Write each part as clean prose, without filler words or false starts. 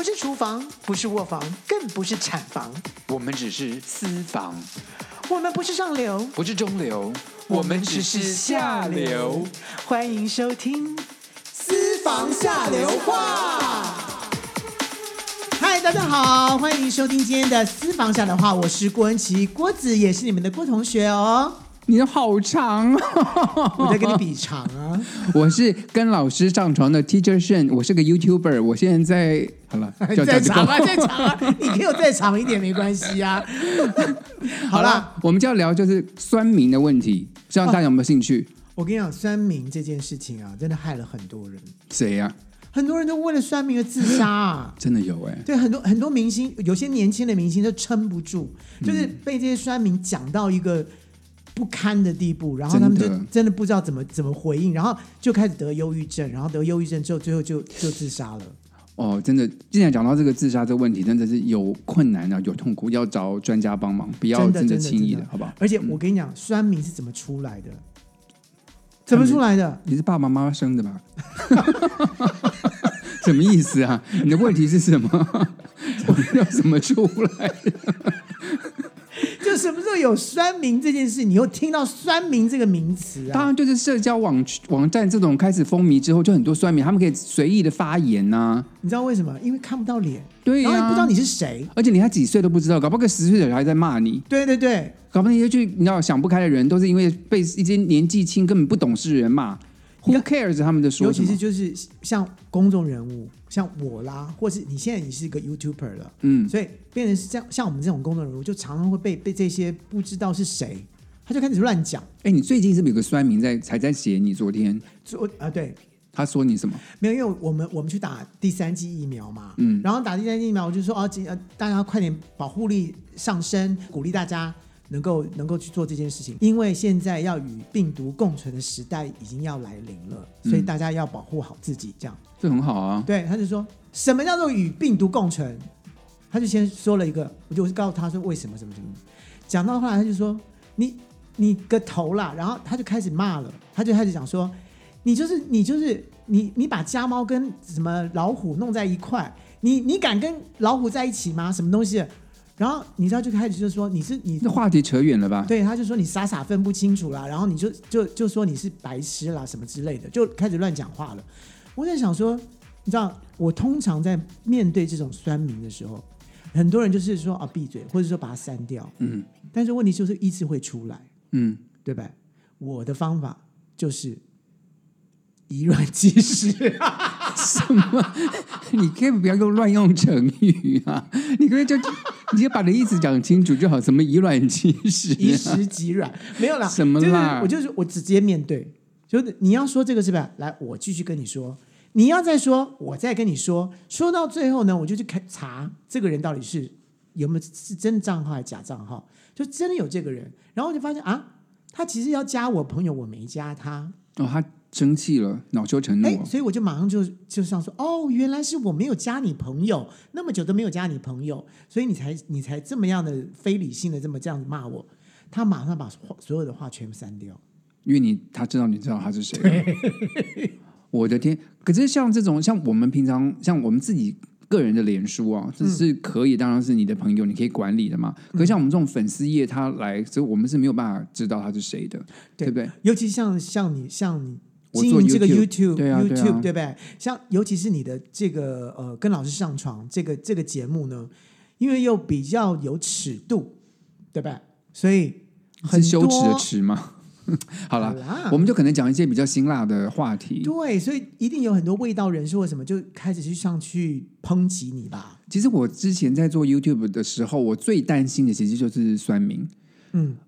不是厨房，不是卧房，更不是产房，我们只是私房。我们不是上流，不是中流，我们只是下流。欢迎收听《私房下流话》。嗨，大家好，欢迎收听今天的《私房下流话》，我是郭恩琪，郭子也是你们的郭同学哦。你好长、哦，我在跟你比长啊！我是跟老师上床的 Teacher Shen， 我是个 YouTuber， 我现在好了，再长啊，再长啊，你给我再长一点没关系啊。好了，我们就要聊就是酸民的问题，不知道大家有没有兴趣？我跟你讲，酸民这件事情啊，真的害了很多人。谁呀、啊？很多人都为了酸民而自杀、啊，真的有哎、欸。对，很多明星，有些年轻的明星都撑不住，就是被这些酸民讲到一个不堪的地步，然后他们就真的不知道怎么回应，然后就开始得忧郁症，然后得忧郁症之后，最后就自杀了。哦，真的，既然讲到这个自杀这个问题，真的是有困难啊，有痛苦，要找专家帮忙，不要真的轻易 的，好不好？而且我跟你讲，酸民是怎么出来的？怎么出来的？你是爸爸妈妈生的吧？什么意思啊？你的问题是什么？我要怎么出来的？就什么时候有酸民这件事，你又听到酸民这个名词啊？当然就是社交网站这种开始风靡之后，就很多酸民，他们可以随意的发言啊。你知道为什么？因为看不到脸，对呀、啊，然后也不知道你是谁，而且你还几岁都不知道，搞不好个10岁的小孩在骂你。对对对，搞不好那些你知道想不开的人，都是因为被一些年纪轻根本不懂事的人骂。Who cares 他们的说什么？尤其是就是像公众人物，像我啦，或是你现在你是一个 YouTuber 了，所以变成是像我们这种公众人物，就常常会被这些不知道是谁，他就开始乱讲。哎，你最近是不是有个酸民才在写你？昨天对，他说你什么？没有，因为我们去打第三剂疫苗嘛，然后打第三剂疫苗，我就说哦，大家快点保护力上升，鼓励大家能够去做这件事情，因为现在要与病毒共存的时代已经要来临了，所以大家要保护好自己，这样这很好啊。对，他就说什么叫做与病毒共存，他就先说了一个，我就告诉他说为什么什么什么，讲到后来他就说你个头啦，然后他就开始骂了，他就开始讲说你把家猫跟什么老虎弄在一块，你敢跟老虎在一起吗？什么东西的。然后你知道就开始就说你这话题扯远了吧？对，他就说你傻傻分不清楚啦，然后你就说你是白痴啦什么之类的，就开始乱讲话了。我在想说，你知道我通常在面对这种酸民的时候，很多人就是说啊闭嘴，或者说把它删掉，但是问题就是意识会出来，对吧？我的方法就是以卵击石。什么？你可以不要乱用成语啊！你可以你就把你的意思讲清楚就好。什么以卵击石、啊？以石击卵？没有啦，什么啦？就是我直接面对。就是你要说这个是吧？来，我继续跟你说。你要再说，我再跟你说。说到最后呢，我就去查这个人到底是有没有是真账号还是假账号，就真的有这个人。然后我就发现啊，他其实要加我朋友，我没加他。哦，他生气了，恼羞成怒、哦，所以我就马上就想说，哦，原来是我没有加你朋友，那么久都没有加你朋友，所以你才这么样的非理性的这样子骂我。他马上把所有的话全删掉，因为他知道他是谁。我的天！可是像这种像我们平常像我们自己个人的脸书啊，这是可以，当然是你的朋友，你可以管理的嘛。可是像我们这种粉丝页，他来，所以我们是没有办法知道他是谁的， 对不对？尤其像你。经营这个 YouTube， 对啊， YouTube 对不对？像尤其是你的这个跟老师上床这个节目呢，因为又比较有尺度，对吧？所以很多是羞耻的耻吗？好啦，我们就可能讲一些比较辛辣的话题。对，所以一定有很多卫道人士或什么就开始去抨击你吧。其实我之前在做 YouTube 的时候，我最担心的其实就是酸民。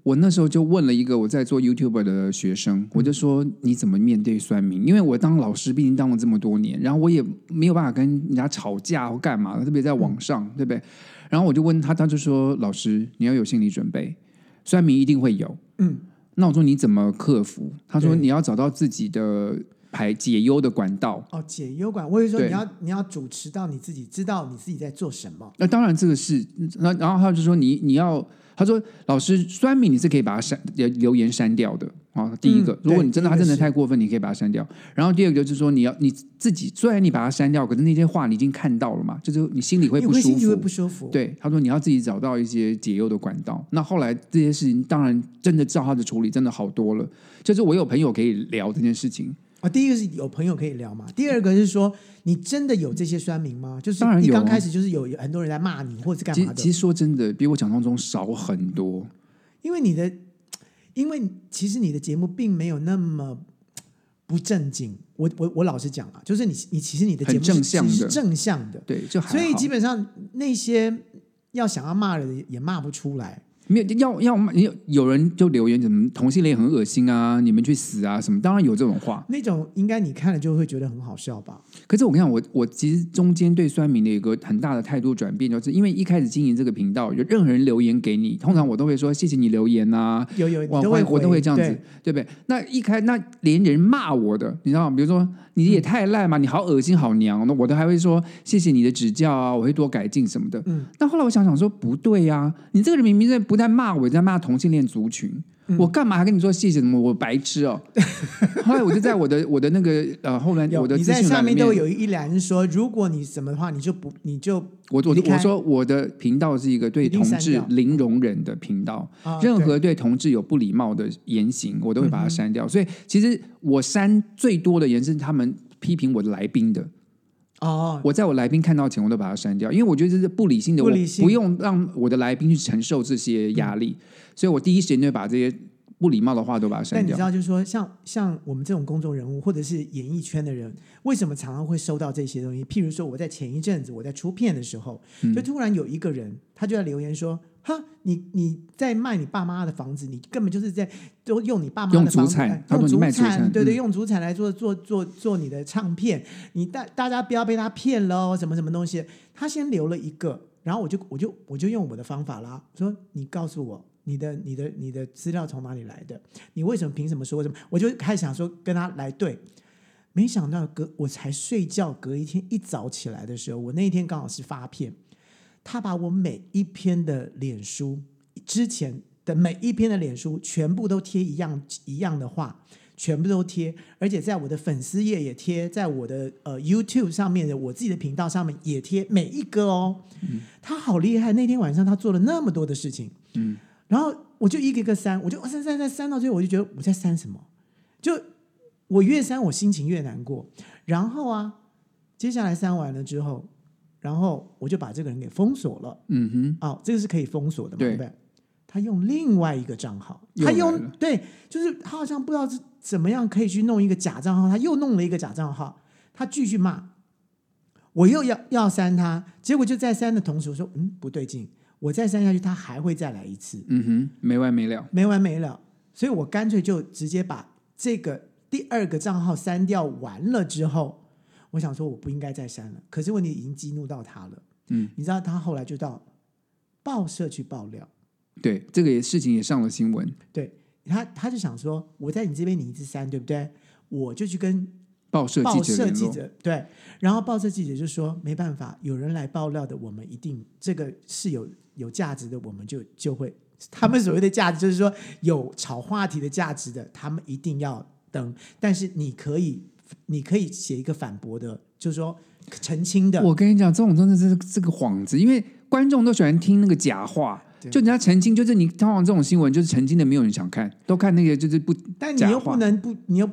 我那时候就问了一个我在做 YouTuber 的学生，我就说你怎么面对酸民？因为我当老师毕竟当了这么多年，然后我也没有办法跟人家吵架或干嘛，特别在网上，对不对？然后我就问他，他就说老师你要有心理准备，酸民一定会有。那我说你怎么克服？他说你要找到自己的排解忧的管道。哦，解忧管，我以为说你要主持到你自己知道你自己在做什么。那当然这个是，然后他就说你要，他说老师酸民你是可以把它留言删掉的。哦，第一个，如果你真的他真的太过分，你可以把它删掉。然后第二个就是说，你自己虽然你把它删掉，可是那些话你已经看到了嘛，就是你心里会不舒服，心里会不舒服。对，他说你要自己找到一些解忧的管道。那后来这些事情当然真的照他的处理，真的好多了。就是我有朋友可以聊这件事情。啊，第一个是有朋友可以聊嘛，第二个是说你真的有这些酸民吗？就是你刚开始就是有很多人在骂你或者干嘛的。其实说真的，比我想象中少很多。因为其实你的节目并没有那么不正经。我老实讲啊，就是你其实你的节目是正向的，对，就还好。所以基本上那些想要骂人也骂不出来。没有有人就留言怎么同性恋很恶心啊，你们去死啊什么，当然有这种话。那种应该你看了就会觉得很好笑吧？可是我跟你讲，我其实中间对酸民的一个很大的态度转变，就是因为一开始经营这个频道，有任何人留言给你，通常我都会说谢谢你留言啊，有你都会回，我都会这样子， 对不对？那连人骂我的，你知道吗？比如说你也太烂嘛，你好恶心好娘，我都还会说谢谢你的指教啊，我会多改进什么的。但后来我想说不对啊，你这个人明明在不但骂我，在骂同性恋族群，我干嘛还跟你说谢谢什么？我白痴哦！后来我就在我的那个后来我的资讯栏里面，你在下面都有一栏说，如果你什么的话，你就我说我的频道是一个对同志零容忍的频道，任何对同志有不礼貌的言行，我都会把它删掉。所以其实我删最多的言是他们批评我的来宾的。Oh, 我在我来宾看到前我都把它删掉，因为我觉得这是不理性的，我不用让我的来宾去承受这些压力，所以我第一时间就把这些不礼貌的话都把它删掉。但你知道就是说像我们这种公众人物或者是演艺圈的人，为什么常常会收到这些东西？譬如说我在前一阵子我在出片的时候，就突然有一个人他就在留言说，哼，你在卖你爸妈的房子，你根本就是在都用你爸妈的房子，用祖产，对对，用祖产来做你的唱片，你大家不要被他骗喽，什么什么东西。他先留了一个，然后我就用我的方法啦，说你告诉我你的资料从哪里来的，你为什么凭什么说什么？我就开始想说跟他来对。没想到我才睡觉，隔一天一早起来的时候，我那一天刚好是发片。他把我每一篇的脸书之前的每一篇的脸书全部都贴一样的话，全部都贴，而且在我的粉丝页也贴，在我的YouTube 上面的我自己的频道上面也贴每一个哦。他好厉害，那天晚上他做了那么多的事情，然后我就一个一个删，我就删到最后，我就觉得我在删什么，就我越删我心情越难过。然后啊，接下来删完了之后，然后我就把这个人给封锁了。哦，这个是可以封锁的嘛，对不对？他用另外一个账号，他用，对，就是他好像不知道怎么样可以去弄一个假账号，他又弄了一个假账号，他继续骂，我又要删他，结果就在删的同时，我说不对劲，我再删下去他还会再来一次，没完没了，所以我干脆就直接把这个第二个账号删掉完了之后。我想说我不应该再删了，可是问题已经激怒到他了。你知道他后来就到报社去爆料，对，这个事情也上了新闻。对，他就想说我在你这边你一直删对不对，我就去跟报社记者对，然后报社记者就说没办法，有人来爆料的，我们一定这个是有价值的，我们就会，他们所谓的价值就是说有炒话题的价值的，他们一定要登，但是你可以写一个反驳的，就是说澄清的。我跟你讲，这种真的是这个幌子，因为观众都喜欢听那个假话，就人家澄清，就是你通常这种新闻就是澄清的，没有人想看，都看那个就是不，但你又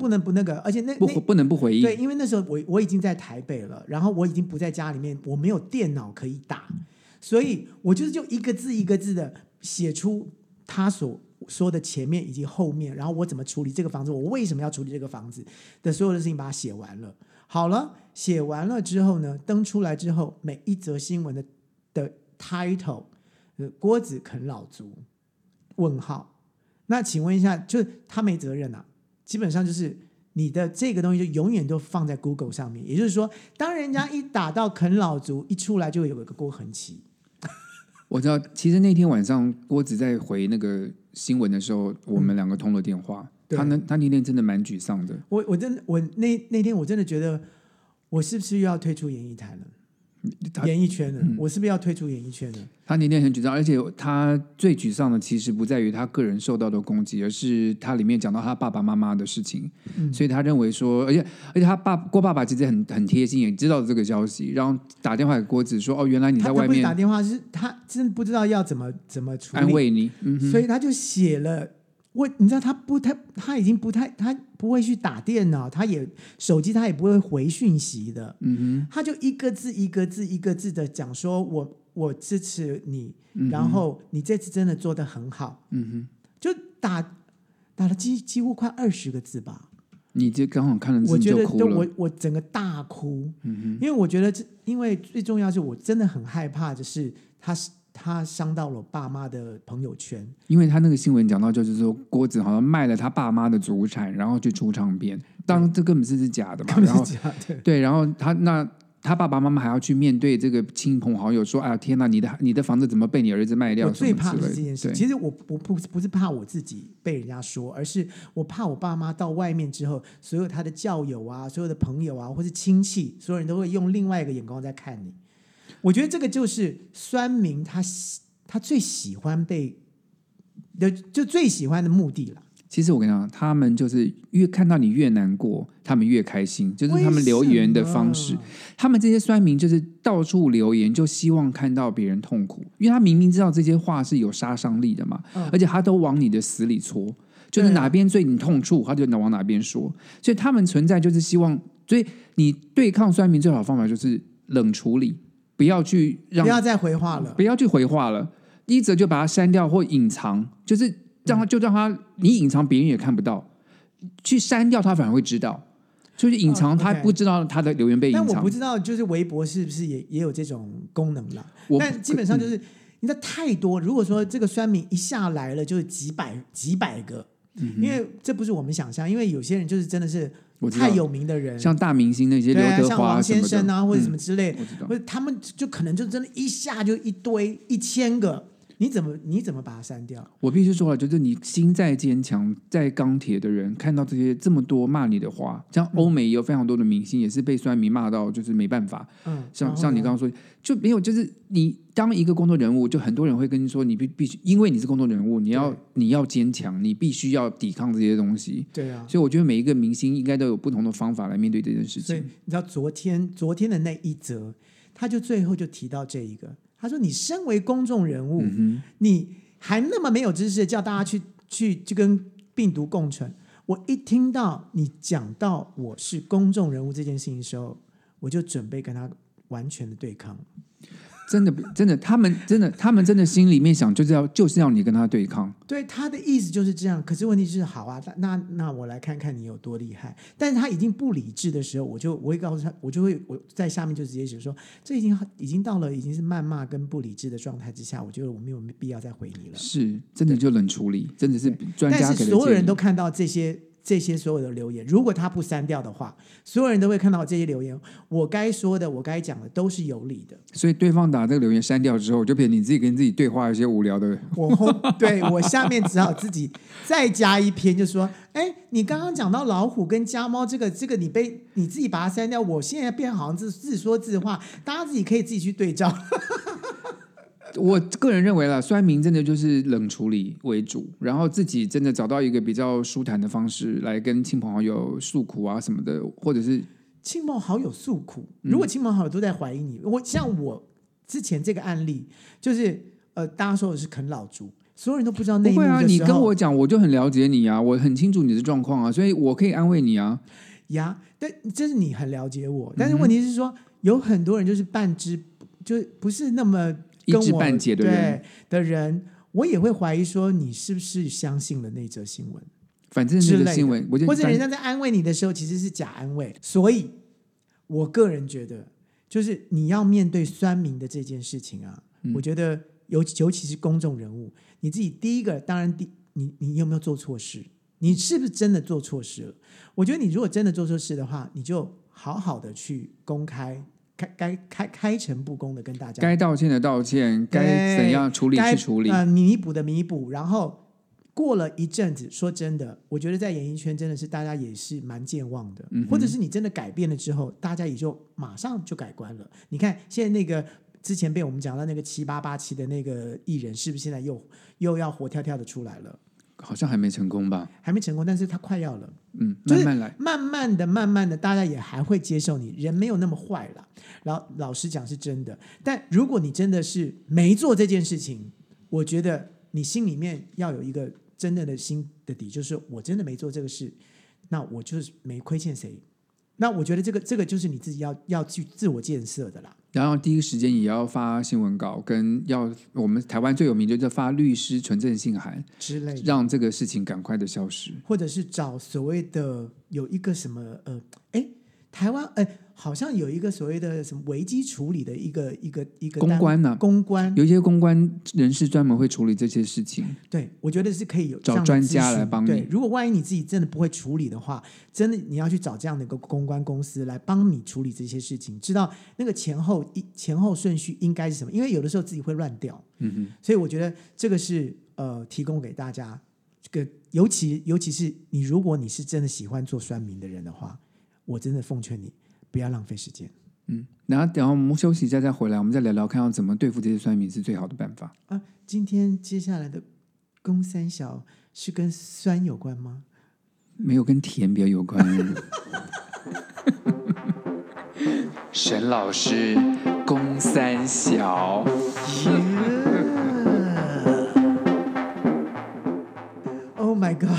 不能不那个，而且不能不回应。对，因为那时候我已经在台北了，然后我已经不在家里面，我没有电脑可以打，所以我就一个字一个字的写出他所说的前面以及后面，然后我怎么处理这个房子，我为什么要处理这个房子的所有的事情，把它写完了。好了，写完了之后呢，登出来之后，每一则新闻的 title， 郭子啃老族问号。那请问一下，就是他没责任啊，基本上就是你的这个东西就永远都放在 Google 上面，也就是说当人家一打到啃老族一出来就有一个郭恒奇。我知道，其实那天晚上郭子在回那个新闻的时候，我们两个通了电话。他那天真的蛮沮丧的。我那天我真的觉得，我是不是又要退出演艺坛了？演艺圈了，我是不是要退出演艺圈了？他那天很沮丧，而且他最沮丧的其实不在于他个人受到的攻击，而是他里面讲到他爸爸妈妈的事情，所以他认为说，而且他郭爸爸其实很贴心，也知道这个消息，然后打电话给郭子说，哦，原来你在外面。他不是打电话，是他真的不知道要怎么处理安慰你，所以他就写了。你知道他不会去打电脑，手机他也不会回讯息的，他就一个字一个字一个字的讲说，我支持你，然后你这次真的做得很好，就打了几乎快20个字吧。你就刚好看了字就哭了。我整个大哭，因为我觉得因为最重要是我真的很害怕就是他伤到了爸妈的朋友圈，因为他那个新闻讲到就是说郭子好像卖了他爸妈的祖产，然后去出唱片，当然这根本是假的嘛，然后假的，对，然后他爸爸妈妈还要去面对这个亲朋好友说，哎呀天哪，你的房子怎么被你儿子卖掉？我最怕的是这件事。其实我不是怕我自己被人家说，而是我怕我爸妈到外面之后，所有他的教友啊，所有的朋友啊，或是亲戚，所有人都会用另外一个眼光在看你。我觉得这个就是酸民他最喜欢就最喜欢的目的了。其实我跟你讲，他们就是越看到你越难过，他们越开心，就是他们留言的方式。他们这些酸民就是到处留言，就希望看到别人痛苦，因为他明明知道这些话是有杀伤力的嘛，而且他都往你的死里戳，就是哪边最你痛处，他就往哪边说。所以他们存在就是希望，所以你对抗酸民最好的方法就是冷处理。不要再回话了，不要去回话了，一则就把它删掉或隐藏，就是让他你隐藏别人也看不到，去删掉他反而会知道，就是隐藏他不知道他的留言被隐藏。但我不知道就是微博是不是也有这种功能啦，但基本上就是你知道太多，如果说这个酸民一下来了就是几百个，因为这不是我们想象，因为有些人就是真的是太有名的人，像大明星那些刘德华、啊、像王先生啊或者什么之类，他们就可能就真的一下就一堆1000个，你怎么把它删掉？我必须说了，就是你心再坚强再钢铁的人，看到这些这么多骂你的话，像欧美也有非常多的明星也是被酸民骂到就是没办法，像你刚刚说就没有，就是你当一个公众人物，就很多人会跟你说，你必须因为你是公众人物，你要坚强，你必须要抵抗这些东西。对啊，所以我觉得每一个明星应该都有不同的方法来面对这件事情。所以你知道昨天的那一则，他就最后就提到这一个，他说你身为公众人物，你还那么没有知识，叫大家去跟病毒共存。我一听到你讲到我是公众人物这件事情的时候，我就准备跟他完全的对抗。真的，他们真的心里面想就是要你跟他对抗。对，他的意思就是这样。可是问题是，好啊，那我来看看你有多厉害。但是他已经不理智的时候，我会告诉他，我在下面就直接写说，这已经到了已经是谩骂跟不理智的状态之下，我觉得我没有必要再回你了。是，真的就冷处理，真的是专家给的建议。但是所有人都看到这些所有的留言，如果他不删掉的话，所有人都会看到这些留言，我该说的我该讲的都是有理的。所以对方打这个留言删掉之后，就变你自己跟自己对话，有些无聊的。我下面只好自己再加一篇，就说你刚刚讲到老虎跟家猫，这个你自己把它删掉，我现在变好像自说自话，大家自己可以自己去对照。我个人认为啦，酸民真的就是冷处理为主，然后自己真的找到一个比较舒坦的方式来跟亲朋好友诉苦啊什么的，或者是亲朋好友诉苦。如果亲朋好友都在怀疑你，像我之前这个案例，就是大家说我是啃老族，所有人都不知道那一幕的时候，不会啊，你跟我讲，我就很了解你啊，我很清楚你的状况啊，所以我可以安慰你啊。呀，但这是你很了解我，但是问题是说，有很多人就是就不是那么。一知半解的人，我也会怀疑说你是不是相信了那则新闻。反正那个新闻，或者人家在安慰你的时候其实是假安慰。所以我个人觉得，就是你要面对酸民的这件事情啊，我觉得尤其是公众人物，你自己第一个，当然你有没有做错事，你是不是真的做错事了？我觉得你如果真的做错事的话，你就好好的去公开。该诚布公的跟大家，该道歉的道歉，该怎样处理去处理，弥补的弥补，然后过了一阵子，说真的，我觉得在演艺圈真的是大家也是蛮健忘的，或者是你真的改变了之后，大家也就马上就改观了。你看现在那个之前被我们讲到那个7887的那个艺人，是不是现在又要活跳跳的出来了？好像还没成功吧？还没成功，但是他快要了。嗯，慢慢来，慢慢的，慢慢的，大家也还会接受你，人没有那么坏了。然后老实讲是真的，但如果你真的是没做这件事情，我觉得你心里面要有一个真正的心的底，就是我真的没做这个事，那我就是没亏欠谁。那我觉得这个就是你自己要去自我建设的啦。然后第一时间也要发新闻稿，跟要我们台湾最有名就是发律师存证信函之类的，让这个事情赶快的消失，或者是找所谓的有一个什么台湾好像有一个所谓的什么危机处理的一个公关啊，公关有一些公关人士专门会处理这些事情。对，我觉得是可以有找专家来帮你。对，如果万一你自己真的不会处理的话，真的你要去找这样的一个公关公司来帮你处理这些事情，知道那个前后顺序应该是什么，因为有的时候自己会乱掉。嗯哼，所以我觉得这个是提供给大家，这个尤其是你如果你是真的喜欢做酸民的人的话，我真的奉劝你不要浪费时间。嗯，然后我们休息一下再回来，我们再聊聊看要怎么对付这些酸民是最好的办法啊。今天接下来的公三小是跟酸有关吗？没有，跟甜比较有关。沈老师公三小、Oh my god，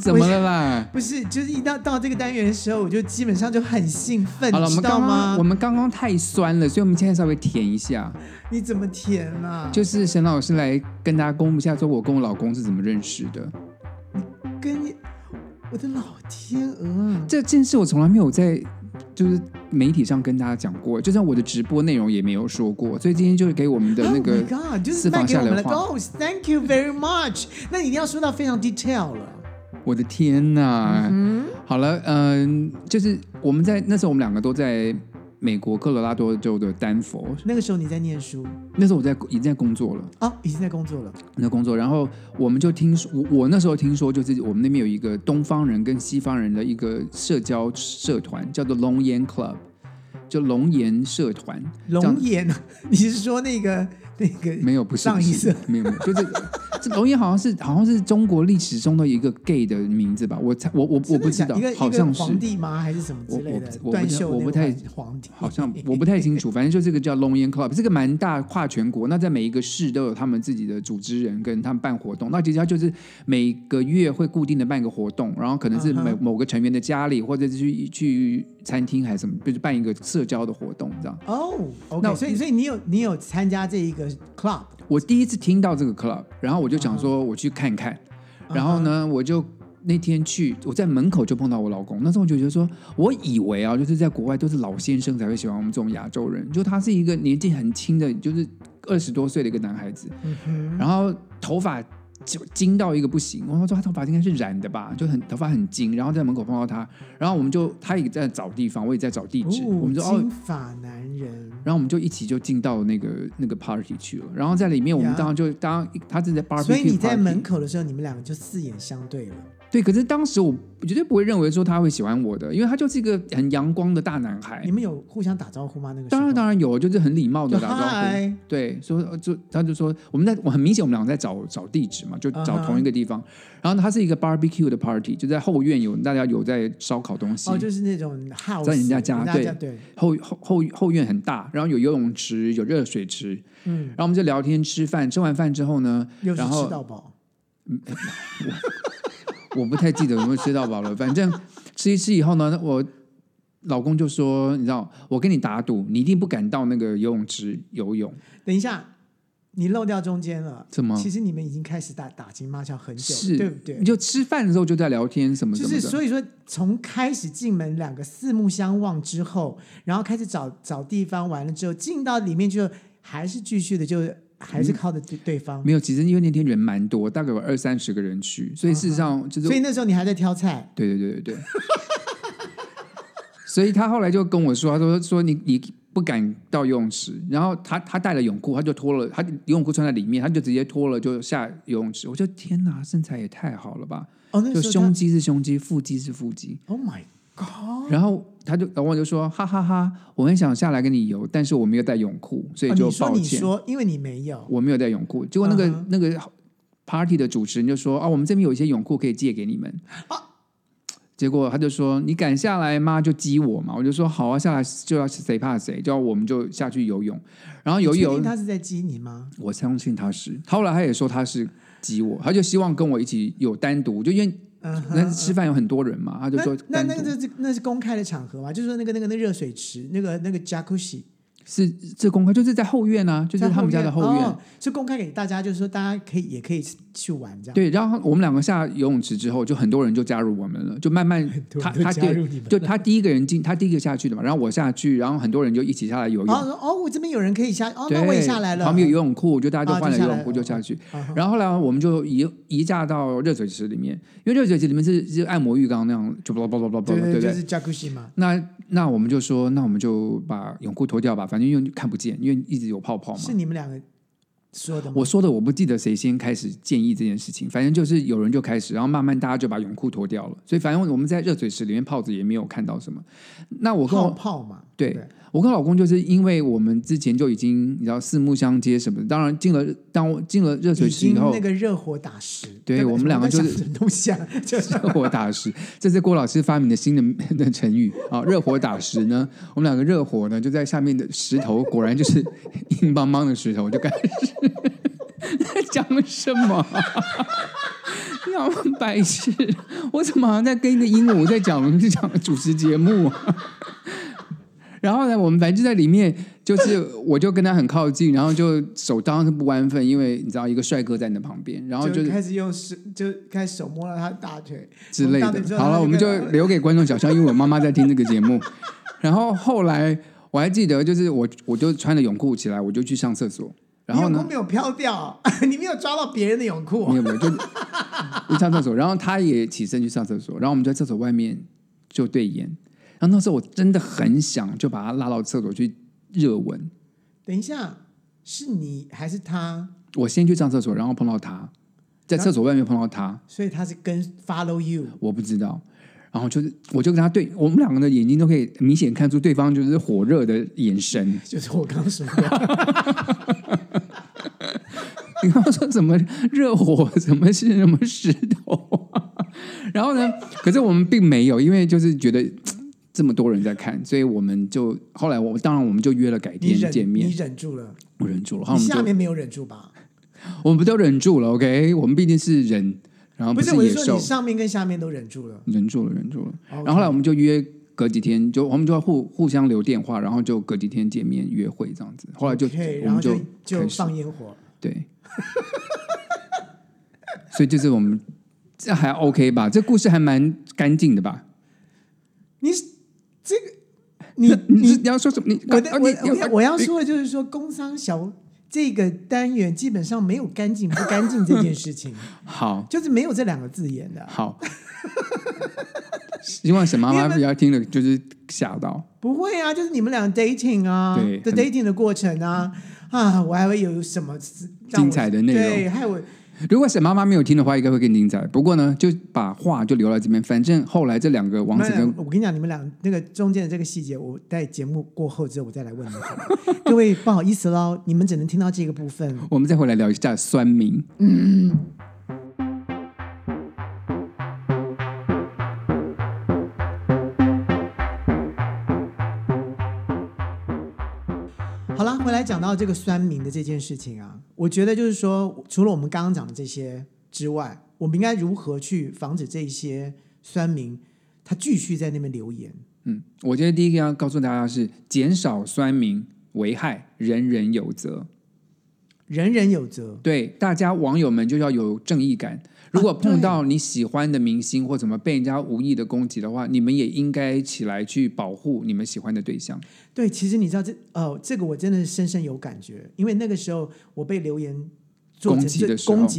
怎么了啦？不是，就是一到这个单元的时候，我就基本上就很兴奋，好了，知道吗？我们刚刚太酸了，所以我们现在稍微甜一下。你怎么甜啊？就是沈老师来跟大家公布一下，说我跟我老公是怎么认识的。我的老天鹅啊！这件事我从来没有在就是媒体上跟大家讲过，就像我的直播内容也没有说过，所以今天就是给我们的那个私房下来的话。Oh my God， 就是卖给我们的。Oh, thank you very much。那你一定要说到非常 detail 了。我的天哪！好了，就是我们在那时候，我们两个都在美国科罗拉多州的丹佛。那个时候你在念书？那时候我已经在工作了。哦，已经在工作了。在工作，然后我们就听说，我那时候听说，就是我们那边有一个东方人跟西方人的一个社交社团，叫做龙岩 Club， 就龙岩社团。龙岩？你是说那个没有，不是上一次没有，就是这龙岩好像是中国历史中的一个 gay 的名字吧，我不知道，好像是皇帝吗还是什么之类的？我不太皇帝，好像我不太清楚。反正就这个叫龙岩 Club， 这个蛮大，跨全国。那在每一个市都有他们自己的组织人跟他们办活动。那其实他就是每个月会固定的办一个活动，然后可能是某个成员的家里，或者是去餐厅还是什么，就是办一个社交的活动这样。哦、oh, ，OK， 所以你有参加这一个 club？ 我第一次听到这个 club， 然后我就想说我去看看， 然后呢，我就那天去，我在门口就碰到我老公。那时候我就觉得说，我以为啊，就是在国外都是老先生才会喜欢我们这种亚洲人，就他是一个年纪很轻的，就是20多岁的一个男孩子，然后头发就金到一个不行，我说他头发应该是染的吧，就很头发很金，然后在门口碰到他，然后我们就他也在找地方，我也在找地址，我们就金发男人，然后我们就一起就进到那个 party 去了，然后在里面我们当然就当他是在 barbecue， 所以你在门口的时候，你们两个就四眼相对了。对，可是当时我绝对不会认为说他会喜欢我的，因为他就是一个很阳光的大男孩。你们有互相打招呼吗？那个时候当然有，就是很礼貌的打招呼。对，说就他就说我很明显我们两个在找地址嘛，就找同一个地方。然后他是一个 barbecue 的 party， 就在后院大家有在烧烤东西。哦，就是那种 house， 在人家家，对，后院很大，然后有游泳池，有热水池。嗯，然后我们就聊天吃饭，吃完饭之后呢，又是吃到饱。我不太记得有没有吃到饱了，反正吃一吃以后呢，我老公就说：“你知道，我跟你打赌，你一定不敢到那个游泳池游泳。”等一下，你漏掉中间了，怎么？其实你们已经开始打情骂俏很久了，对不对？你就吃饭的时候就在聊天什么什么的。就是所以说，从开始进门两个四目相望之后，然后开始找地方玩了之后，进到里面就还是继续的就。还是靠着对方、没有，其实因为那天人蛮多，大概有20-30个人去，所以事实上就是，所以那时候你还在挑菜，对，所以他后来就跟我说，他说你不敢到游泳池，然后他带了泳裤，他就脱了，他游泳裤穿在里面，他就直接脱了就下游泳池。我就天哪，身材也太好了吧！哦，那就胸肌是胸肌，腹肌是腹肌。Oh my god！ 然后老王就说哈哈哈，我很想下来跟你游，但是我没有带泳裤，所以就抱歉。你说，因为你没有，我没有带泳裤。结果那个 party 的主持人就说啊，我们这边有一些泳裤可以借给你们。啊结果他就说你敢下来吗？就激我嘛，我就说好啊，下来就要谁怕谁，就要我们就下去游泳，然后游泳。你确定他是在激你吗？我相信他是。后来他也说他是激我，他就希望跟我一起有单独，就因为那吃饭有很多人嘛，他就说单独。那是公开的场合嘛，就是说那个热水池，那个 Jacuzzi 是这公开，就是在后院啊，就是他们家的后院，哦、是公开给大家，就是说大家也可以去玩这样。对，然后我们两个下游泳池之后，就很多人就加入我们了，就慢慢他加入你们，就他第一个人进，他第一个下去的嘛，然后我下去，然后很多人就一起下来游泳。哦，我这边有人可以下，哦，那我也下来了。旁边有游泳裤，我就大家就换了游泳裤就下去。哦、然后后来我们就移架到热水池里面，因为热水池里面是按摩浴缸那样，就叭叭叭叭叭，对不对？就是 Jacuzzi 嘛。那我们就说，那我们就把泳裤脱掉吧，反正因为看不见，因为一直有泡泡嘛。是你们两个说的吗？我说的，我不记得谁先开始建议这件事情，反正就是有人就开始，然后慢慢大家就把泳裤脱掉了。所以反正我们在热水池里面泡着也没有看到什么。那我跟我泡嘛， 对，我跟老公就是因为我们之前就已经你知道四目相接什么的，当然进了热水池以后，已经那个热火打石，对我们两个就是东西啊，就是热火打石，这是郭老师发明的新的成语啊。热火打石呢，我们两个热火呢就在下面的石头，果然就是硬邦邦的石头，就开始讲什么。你好白痴！我怎么好像在跟一个鹦鹉在讲主持节目啊？然后呢，我们反正就在里面，就是我就跟他很靠近，然后就手当然是不安分，因为你知道一个帅哥在你的旁边，然后就开始用手，就开始手摸了他大腿之类的。好了，我们就留给观众想象，因为我妈妈在听这个节目。然后后来我还记得，就是我就穿了泳裤起来，我就去上厕所。然后呢？泳裤没有飘掉，你没有抓到别人的泳裤。没有，就去上厕所，然后他也起身去上厕所，然后我们就在厕所外面就对眼。然后那时候我真的很想就把他拉到厕所去热吻。等一下，是你还是他？我先去上厕所，然后碰到他，在厕所外面碰到他，所以他是跟 follow you。我不知道，然后就是我就跟他对，我们两个的眼睛都可以明显看出对方就是火热的眼神，就是我刚说的。你刚说什么热火？什么石头、啊？然后呢？可是我们并没有，因为就是觉得这么多人在看，所以我们就后来我们就约了改天见面。你忍住了，我忍住了。你下面没有忍住吧？我们不都忍住了 ？OK， 我们毕竟是人，然后不是野兽。我是说你上面跟下面都忍住了，忍住了。Okay. 然后后来我们就约隔几天，就我们就要互相留电话，然后就隔几天见面约会这样子。后来就 okay, 我们就放烟火。对，所以就是我们这还 OK 吧？这故事还蛮干净的吧？你这个，你要说什么？我要说的就是说，工商小这个单元基本上没有干净不干净这件事情。好，就是没有这两个字眼的。好，希望沈妈妈不要听了就是吓到。不会啊，就是你们俩 dating 啊，对 dating 的过程啊。啊，我还会有什么精彩的内容？对，还有，如果沈妈妈没有听的话，应该会更精彩。不过呢，就把话就留在这边。反正后来这两个王子跟……我跟你讲，你们俩那个中间的这个细节，我在节目过后之后，我再来问你们。各位不好意思喽，你们只能听到这个部分。我们再回来聊一下酸民。回来讲到这个酸民的这件事情啊，我觉得就是说，除了我们刚刚讲的这些之外，我们应该如何去防止这些酸民他继续在那边留言？嗯，我觉得第一个要告诉大家是减少酸民危害，人人有责。人人有责，对，大家网友们就要有正义感。如果碰到你喜欢的明星或怎么被人家无意的攻击的话，你们也应该起来去保护你们喜欢的对象。对，其实你知道这个我真的是深深有感觉，因为那个时候我被留言攻击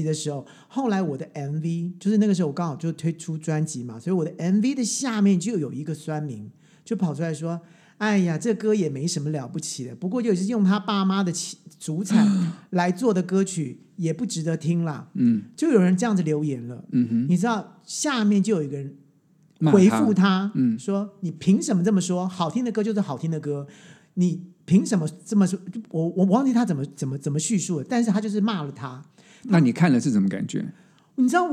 的时候，后来我的 MV 就是那个时候我刚好就推出专辑嘛，所以我的 MV 的下面就有一个酸民就跑出来说哎呀这歌也没什么了不起的，不过就是用他爸妈的祖产来做的歌曲也不值得听啦，嗯，就有人这样子留言了，嗯哼，你知道下面就有一个人回复他，嗯，说你凭什么这么说，好听的歌就是好听的歌，你凭什么这么说，我忘记他怎么叙述了，但是他就是骂了他。那你看了是怎么感觉？你知道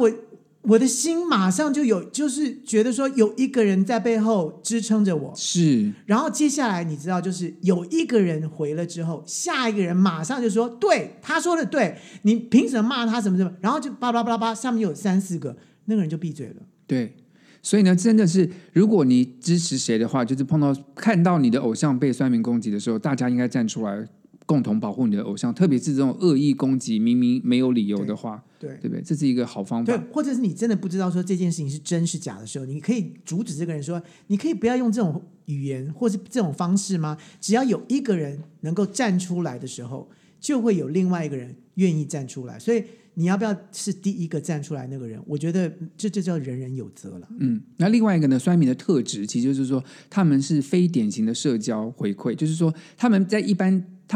我的心马上就有，就是觉得说有一个人在背后支撑着我，是。然后接下来你知道，就是有一个人回了之后，下一个人马上就说：“对，他说的对，你凭什么骂他什么什么？”然后就巴拉巴拉巴，上面有3-4个，那个人就闭嘴了。对，所以呢，真的是，如果你支持谁的话，就是看到你的偶像被酸民攻击的时候，大家应该站出来。共同保护你的偶像，特别是这种恶意攻击明明没有理由的话， 对不对？这是一个好方法。对，或者是你真的不知道说这件事情是真是假的时候，你可以阻止这个人说，你可以不要用这种语言或是这种方式吗？只要有一个人能够站出来的时候，就会有另外一个人愿意站出来，所以你要不要是第一个站出来那个人？我觉得这叫人人有责了。嗯，那另外一个呢，酸民的特质其实就是说他们是非典型的社交回馈，就是说他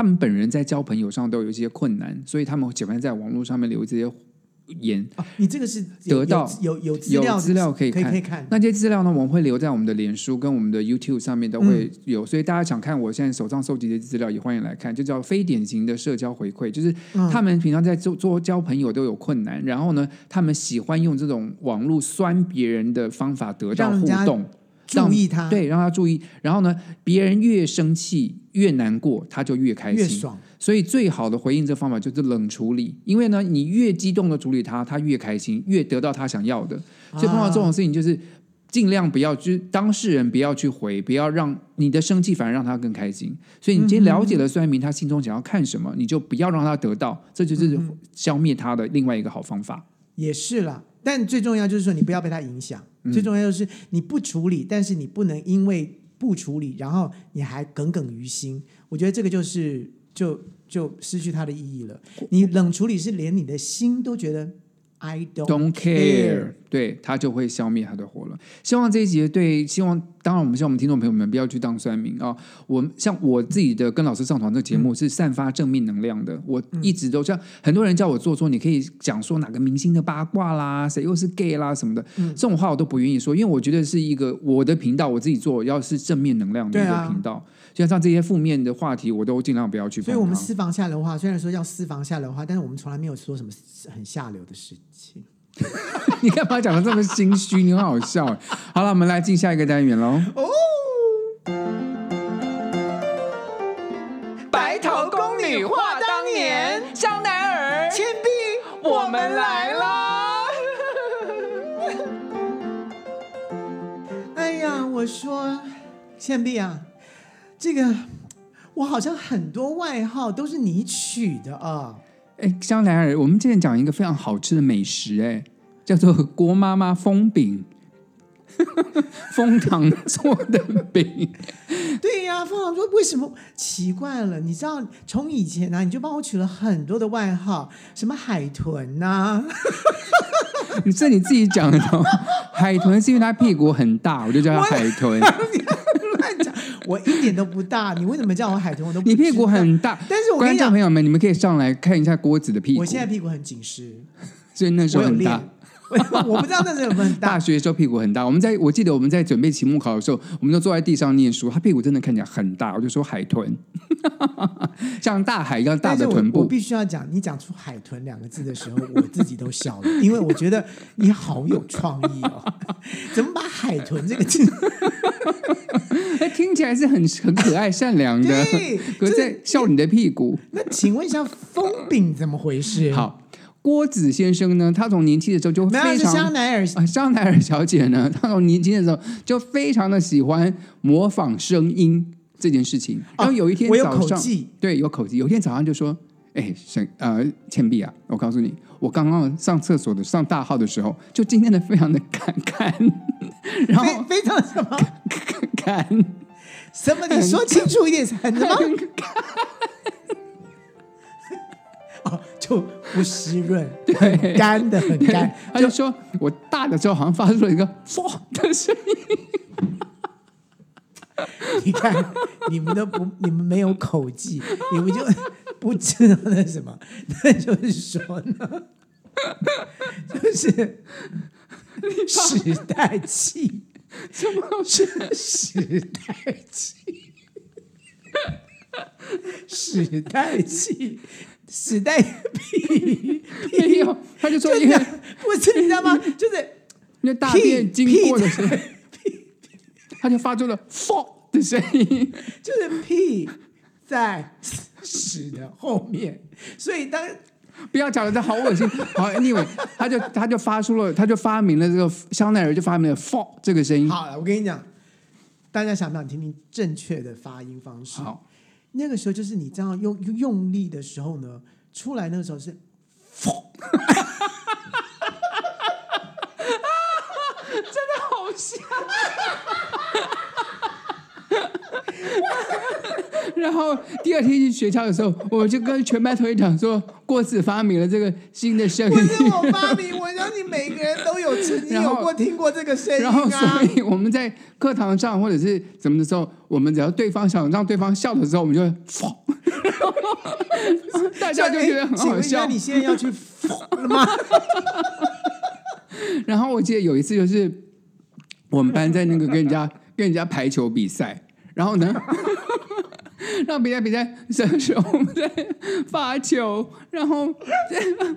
们本人在交朋友上都有一些困难，所以他们喜欢在网络上面留这些言、啊、你这个是得到 有资料可以 看那些资料呢，我们会留在我们的脸书跟我们的 YouTube 上面都会有、嗯、所以大家想看我现在手上收集的资料也欢迎来看，就叫非典型的社交回馈，就是他们平常在 做交朋友都有困难，然后呢他们喜欢用这种网络酸别人的方法得到互动，注意他，对，让他注意，然后呢别人越生气越难过他就越开心越爽，所以最好的回应这方法就是冷处理，因为呢你越激动的处理他，他越开心，越得到他想要的，所以碰到这种事情就是尽量不要去，当事人不要去回，不要让你的生气反而让他更开心，所以你今天了解了酸民他心中想要看什么，你就不要让他得到，这就是消灭他的另外一个好方法，也是啦。但最重要就是说你不要被他影响、嗯、最重要就是你不处理，但是你不能因为不处理然后你还耿耿于心，我觉得这个就是就失去它的意义了。你冷处理是连你的心都觉得 I don't care， 对，它就会消灭它的火了。希望这一集对，当然我们希望我们听众朋友们不要去当酸民啊、哦。像我自己的跟老师上床这节目是散发正面能量的，我一直都像很多人叫我做说你可以讲说哪个明星的八卦啦，谁又是 gay 啦什么的、嗯、这种话我都不愿意说，因为我觉得是一个我的频道，我自己做要是正面能量的一个频道、啊、就像这些负面的话题我都尽量不要去碰它。所以我们私房下流话虽然说叫私房下流话，但是我们从来没有说什么很下流的事情。你干嘛讲得这么心虚？你很好笑。好了，我们来进下一个单元喽。哦，白头宫女话当年，香奈儿、倩碧，我们来啦！哎呀，我说倩碧啊，这个我好像很多外号都是你取的啊。香奈儿，我们之前讲一个非常好吃的美食，叫做郭妈妈风饼，蜂糖做的饼。对呀、啊，蜂糖做，为什么奇怪了？你知道，从以前啊，你就帮我取了很多的外号，什么海豚呐、啊，你这你自己讲的、哦。海豚是因为它屁股很大，我就叫它海豚。我一点都不大，你为什么叫我海豚？我都不知道你屁股很大，但是我跟你讲，观众朋友们，你们可以上来看一下郭子的屁股。我现在屁股很紧实，所以那时候很大。我不知道那时候有没有很大。大学的时候屁股很大，我记得我们在准备期末考的时候，我们都坐在地上念书，他屁股真的看起来很大，我就说海豚，像大海一样大的臀部。我必须要讲，你讲出海豚2个字的时候，我自己都笑了，因为我觉得你好有创意哦，怎么把海豚这个字？听起来是 很可爱善良的，可是在笑你的屁股。那请问一下风饼怎么回事？好，郭子先生呢，他从年轻的时候就非常香奈儿小姐呢，她从年轻的时候就非常的喜欢模仿声音这件事情。然后有一天早上，我有口技，对，有口技。有一天早上就说：“倩碧啊，我告诉你，我刚刚上厕所的上大号的时候，就今天的非常的感，然后非常什么感什么？你说清楚一点，什么？”哦、就不湿润，对，干的很干。他就说我大的时候好像发出了一个“啵”的声音，你看你们没有口技，你们就不知道那什么，那就是说呢，就是时代气，什么是时代气？时代气，时代屁，没有，他就说一个，不是你知道吗？就是那大便经过的时候，他就发出了 fuck 的声音，就是屁在屎的后面，所以当不要讲的好恶心，好 anyway， 他就发明了这个香奈儿就发明了 fuck 这个声音。好了，我跟你讲，大家想不想听听正确的发音方式？好。那个时候就是你这样用力的时候呢，出来那个时候是，真的好像然后第二天去学校的时候，我就跟全班同学讲说，郭子发明了这个新的声音。不是我发明，我相信每个人都有曾经有过听过这个声音啊。然后所以我们在课堂上或者是怎么的时候，我们只要对方想让对方笑的时候，我们就疯。大家就觉得很好笑。你现在要去疯了吗？然后我记得有一次就是我们班在那个跟人家排球比赛，然后呢。让比赛的时候我们在发球，然后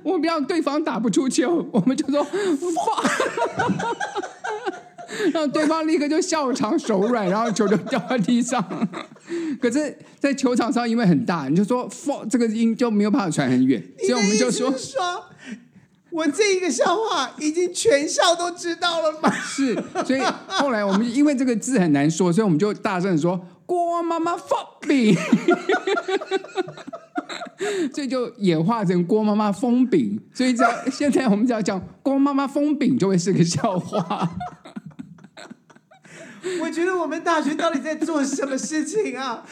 我们让对方打不出球，我们就说让对方立刻就笑场手软，然后球就掉到地上。可是在球场上因为很大，你就说这个音就没有办法传很远，所以我们就说我这一个笑话已经全校都知道了吗？是，所以后来我们因为这个字很难说，所以我们就大声说郭妈妈 fuck饼，所以就演化成郭妈妈封饼，所以现在我们只要讲郭妈妈封饼就会是个笑话。我觉得我们大学到底在做什么事情啊？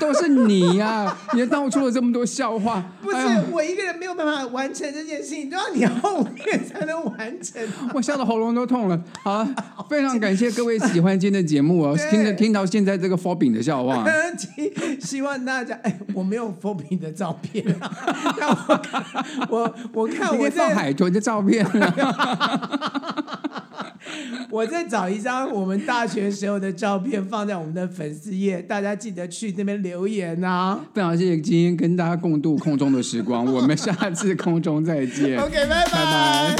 都是你啊，你闹出了这么多笑话。不是、我一个人没有办法完成这件事情，都要你后面才能完成、啊。我笑得喉咙都痛了。好、啊，非常感谢各位喜欢今天的节目哦，听到现在这个 f 饼的笑话。希望大家，我没有 f 饼的照片、啊，但我看我在海豚的照片、啊。我再找一张我们大学时候的照片放在我们的粉丝页，大家记得去那边留言啊！非常谢谢今天跟大家共度空中的时光，我们下次空中再见。OK， 拜拜。